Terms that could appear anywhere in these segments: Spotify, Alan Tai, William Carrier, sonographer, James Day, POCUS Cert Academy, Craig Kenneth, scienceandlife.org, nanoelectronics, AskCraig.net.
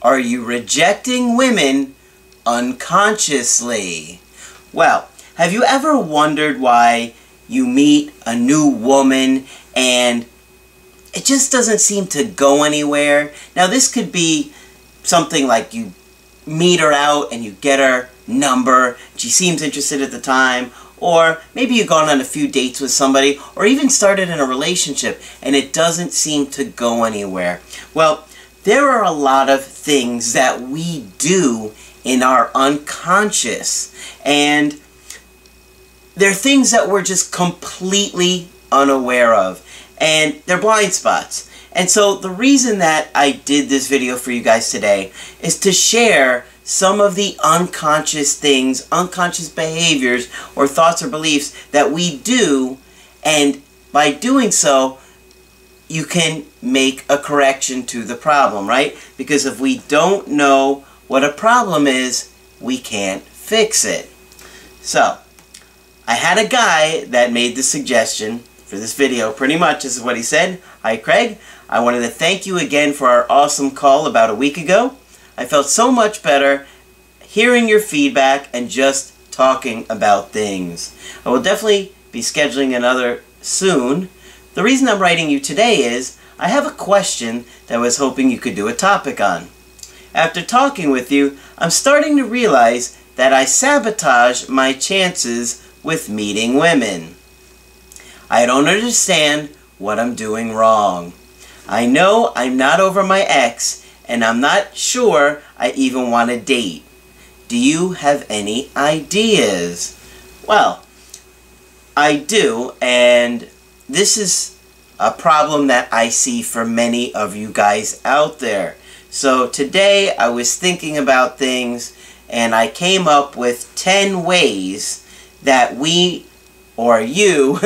are you rejecting women unconsciously? Well, have you ever wondered why you meet a new woman and it just doesn't seem to go anywhere? Now, this could be something like you meet her out and you get her number, she seems interested at the time, or maybe you've gone on a few dates with somebody, or even started in a relationship and it doesn't seem to go anywhere. Well, there are a lot of things that we do in our unconscious, and they're things that we're just completely unaware of, and they're blind spots. And so the reason that I did this video for you guys today is to share some of the unconscious things, unconscious behaviors, or thoughts or beliefs that we do, and by doing so, you can make a correction to the problem, right? Because if we don't know what a problem is, we can't fix it. So, I had a guy that made the suggestion for this video. Pretty much, this is what he said. Hi, Craig. I wanted to thank you again for our awesome call about a week ago. I felt so much better hearing your feedback and just talking about things. I will definitely be scheduling another soon. The reason I'm writing you today is I have a question that I was hoping you could do a topic on. After talking with you, I'm starting to realize that I sabotage my chances with meeting women. I don't understand what I'm doing wrong. I know I'm not over my ex, and I'm not sure I even want to date. Do you have any ideas? Well, I do, and this is a problem that I see for many of you guys out there. So today I was thinking about things and I came up with 10 ways that we, or you,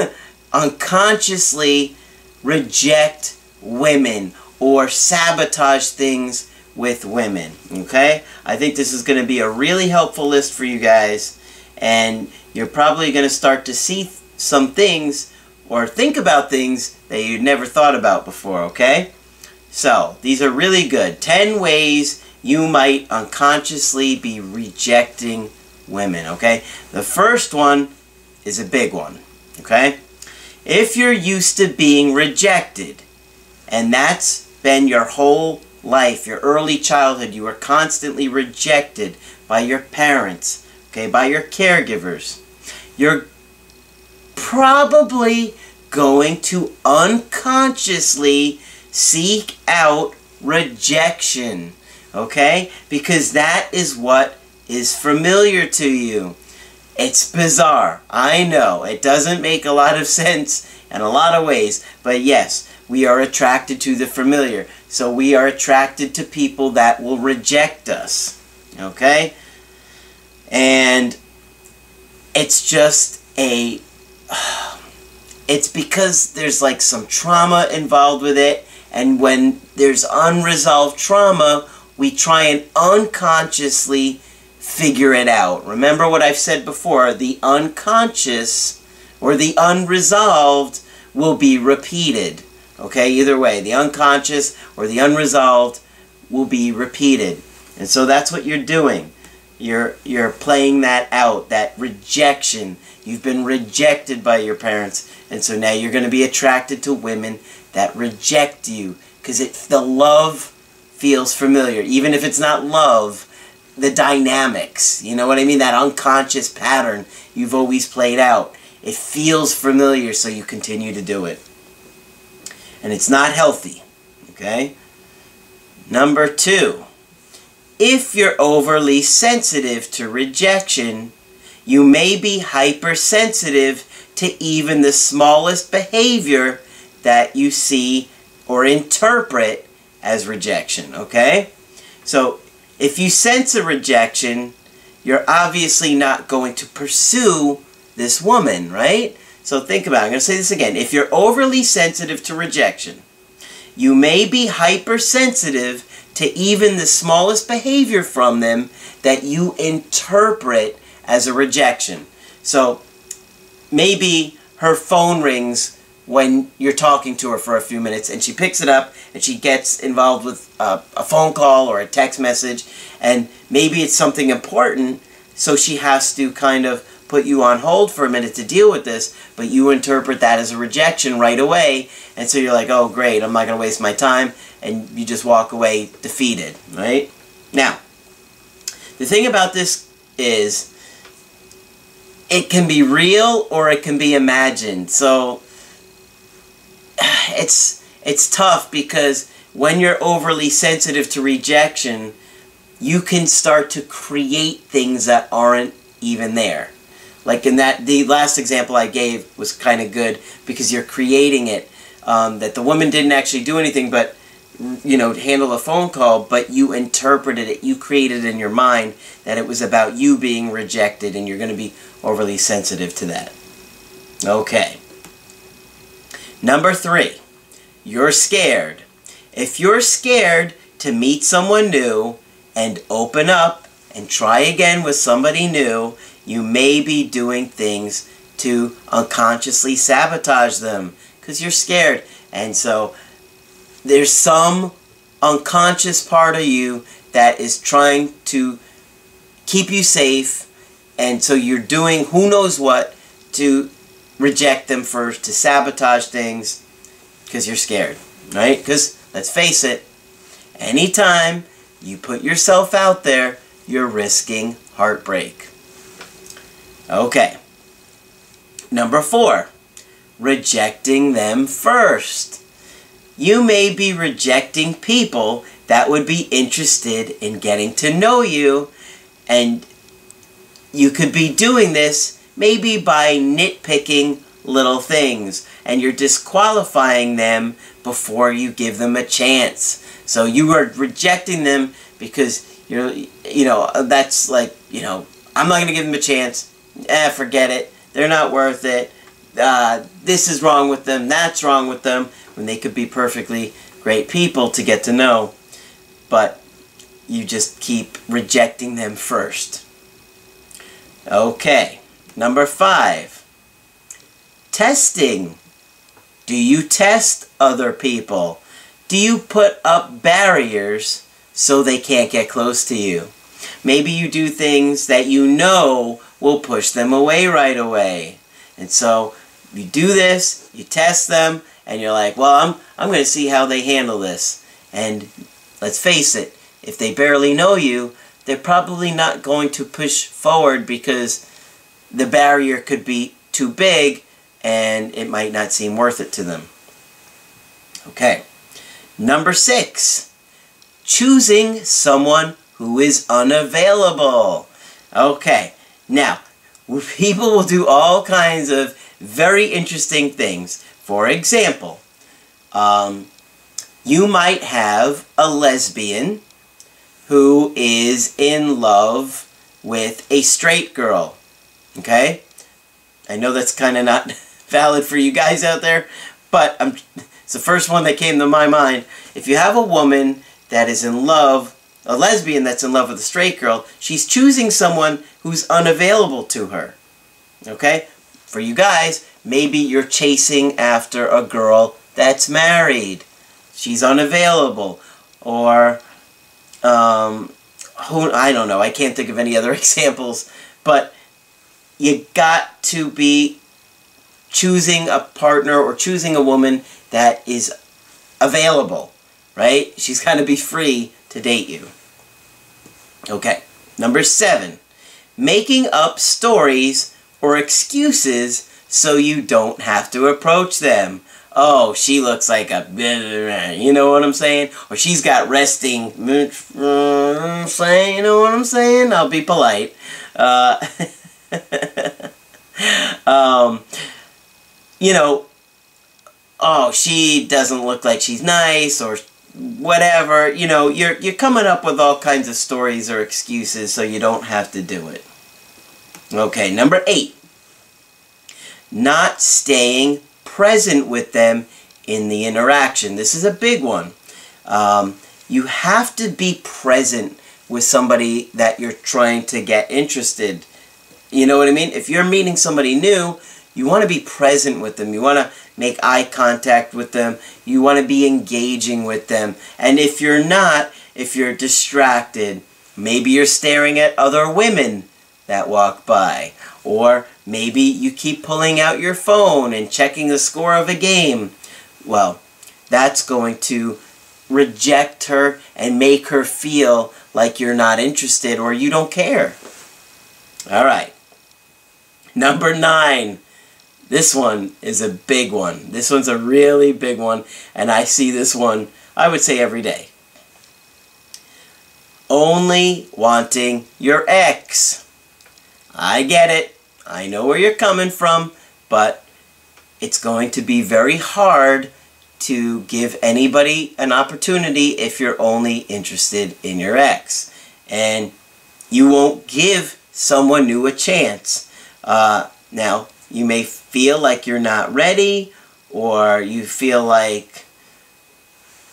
unconsciously reject women or sabotage things with women, okay? I think this is going to be a really helpful list for you guys, and you're probably going to start to see some things or think about things that you'd never thought about before, okay? So, these are really good. 10 ways you might unconsciously be rejecting women, okay? The first one is a big one, okay? If you're used to being rejected, and that's been your whole life, your early childhood, you were constantly rejected by your parents, okay, by your caregivers, you're probably going to unconsciously seek out rejection, okay? Because that is what is familiar to you. It's bizarre. I know. It doesn't make a lot of sense in a lot of ways, but yes, we are attracted to the familiar. So we are attracted to people that will reject us, okay? And it's just a... It's because there's like some trauma involved with it, and when there's unresolved trauma, we try and unconsciously figure it out. Remember what I've said before, the unconscious or the unresolved will be repeated. Okay, either way, the unconscious or the unresolved will be repeated. And so that's what you're doing. You're playing that out, that rejection. You've been rejected by your parents, and so now you're going to be attracted to women that reject you because the love feels familiar. Even if it's not love, the dynamics, you know what I mean? That unconscious pattern you've always played out. It feels familiar, so you continue to do it. And it's not healthy, okay? Number two. If you're overly sensitive to rejection, you may be hypersensitive to even the smallest behavior that you see or interpret as rejection, okay? So If you sense a rejection, you're obviously not going to pursue this woman, right? So think about it. I'm going to say this again. If you're overly sensitive to rejection, you may be hypersensitive to even the smallest behavior from them that you interpret as a rejection. So maybe her phone rings when you're talking to her for a few minutes and she picks it up and she gets involved with a phone call or a text message, and maybe it's something important, so she has to kind of put you on hold for a minute to deal with this, but you interpret that as a rejection right away, and so you're like, oh great, I'm not going to waste my time, and you just walk away defeated, right? Now, the thing about this is it can be real or it can be imagined, so it's tough, because when you're overly sensitive to rejection, you can start to create things that aren't even there. Like in that, the last example I gave was kind of good, because you're creating it, that the woman didn't actually do anything but, you know, handle a phone call, but you interpreted it, you created in your mind that it was about you being rejected, and you're going to be overly sensitive to that. Okay. Number three, you're scared. If you're scared to meet someone new and open up and try again with somebody new, you may be doing things to unconsciously sabotage them because you're scared. And so there's some unconscious part of you that is trying to keep you safe, and so you're doing who knows what to reject them first, to sabotage things, because you're scared, right? Because, let's face it, anytime you put yourself out there, you're risking heartbreak. Okay. Number four, rejecting them first. You may be rejecting people that would be interested in getting to know you, and you could be doing this maybe by nitpicking little things, and you're disqualifying them before you give them a chance. So you are rejecting them because you know that's like, you know, I'm not going to give them a chance. Forget it. They're not worth it. This is wrong with them. That's wrong with them. When they could be perfectly great people to get to know, but you just keep rejecting them first. Okay. Number five, testing. Do you test other people? Do you put up barriers so they can't get close to you? Maybe you do things that you know will push them away right away. And so you do this, you test them, and you're like, well, I'm going to see how they handle this. And let's face it, if they barely know you, they're probably not going to push forward because the barrier could be too big and it might not seem worth it to them. Okay. Number six, choosing someone who is unavailable. Okay. Now, people will do all kinds of very interesting things. For example, you might have a lesbian who is in love with a straight girl. Okay? I know that's kind of not valid for you guys out there, but it's the first one that came to my mind. If you have a woman that is in love, a lesbian that's in love with a straight girl, she's choosing someone who's unavailable to her. Okay? For you guys, maybe you're chasing after a girl that's married. She's unavailable. Or, I don't know, I can't think of any other examples, but you got to be choosing a partner or choosing a woman that is available, right? She's got to be free to date you. Okay, number seven, making up stories or excuses so you don't have to approach them. Oh, she looks like a, you know what I'm saying? Or she's got resting, you know what I'm saying? I'll be polite. You know, oh, she doesn't look like she's nice, or whatever, you know, you're coming up with all kinds of stories or excuses so you don't have to do it. Okay, number 8. Not staying present with them in the interaction. This is a big one. You have to be present with somebody that you're trying to get interested. You know what I mean? If you're meeting somebody new, you want to be present with them. You want to make eye contact with them. You want to be engaging with them. And if you're not, if you're distracted, maybe you're staring at other women that walk by. Or maybe you keep pulling out your phone and checking the score of a game. Well, that's going to reject her and make her feel like you're not interested or you don't care. All right. Number 9. This one is a big one. This one's a really big one, and I see this one, I would say, every day. Only wanting your ex. I get it. I know where you're coming from, but it's going to be very hard to give anybody an opportunity if you're only interested in your ex. And you won't give someone new a chance. Now, you may feel like you're not ready, or you feel like,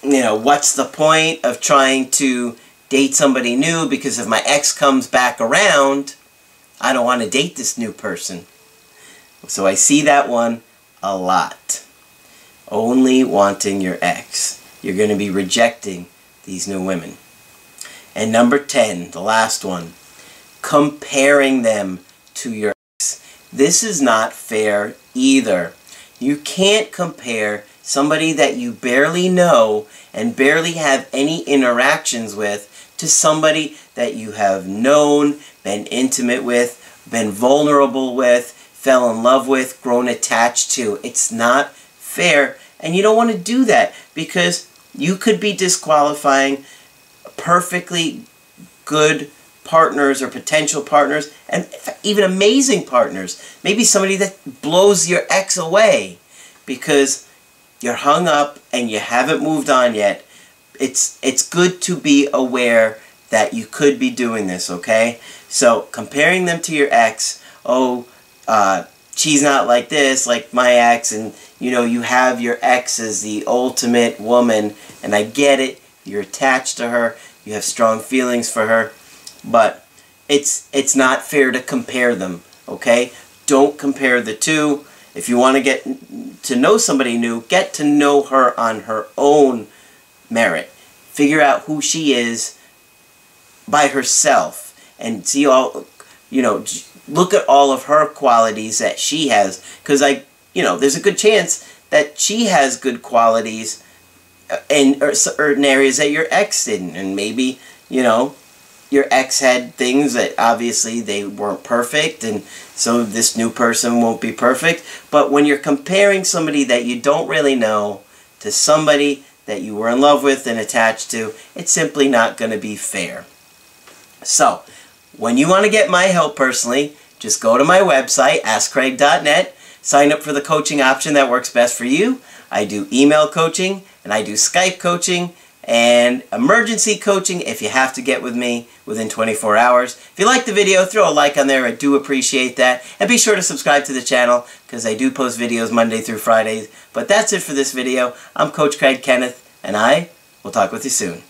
you know, what's the point of trying to date somebody new, because if my ex comes back around, I don't want to date this new person. So I see that one a lot. Only wanting your ex. You're going to be rejecting these new women. And number 10, the last one, comparing them to your ex. This is not fair either. You can't compare somebody that you barely know and barely have any interactions with to somebody that you have known, been intimate with, been vulnerable with, fell in love with, grown attached to. It's not fair, and you don't want to do that because you could be disqualifying perfectly good partners or potential partners, and even amazing partners. Maybe somebody that blows your ex away because you're hung up and you haven't moved on yet. It's good to be aware that you could be doing this, okay? So comparing them to your ex, oh, she's not like this, like my ex, and you know, you have your ex as the ultimate woman, and I get it, you're attached to her, you have strong feelings for her, but it's not fair to compare them, okay? Don't compare the two. If you want to get to know somebody new, get to know her on her own merit. Figure out who she is by herself and see all, you know, look at all of her qualities that she has, because you know, there's a good chance that she has good qualities in areas that your ex didn't, and maybe, you know, your ex had things that obviously they weren't perfect, and so this new person won't be perfect. But when you're comparing somebody that you don't really know to somebody that you were in love with and attached to, it's simply not going to be fair. So, when you want to get my help personally, just go to my website, AskCraig.net, sign up for the coaching option that works best for you. I do email coaching, and I do Skype coaching, and emergency coaching if you have to get with me within 24 hours. If you like the video, throw a like on there. I do appreciate that. And be sure to subscribe to the channel because I do post videos Monday through Fridays. But that's it for this video. I'm Coach Craig Kenneth, and I will talk with you soon.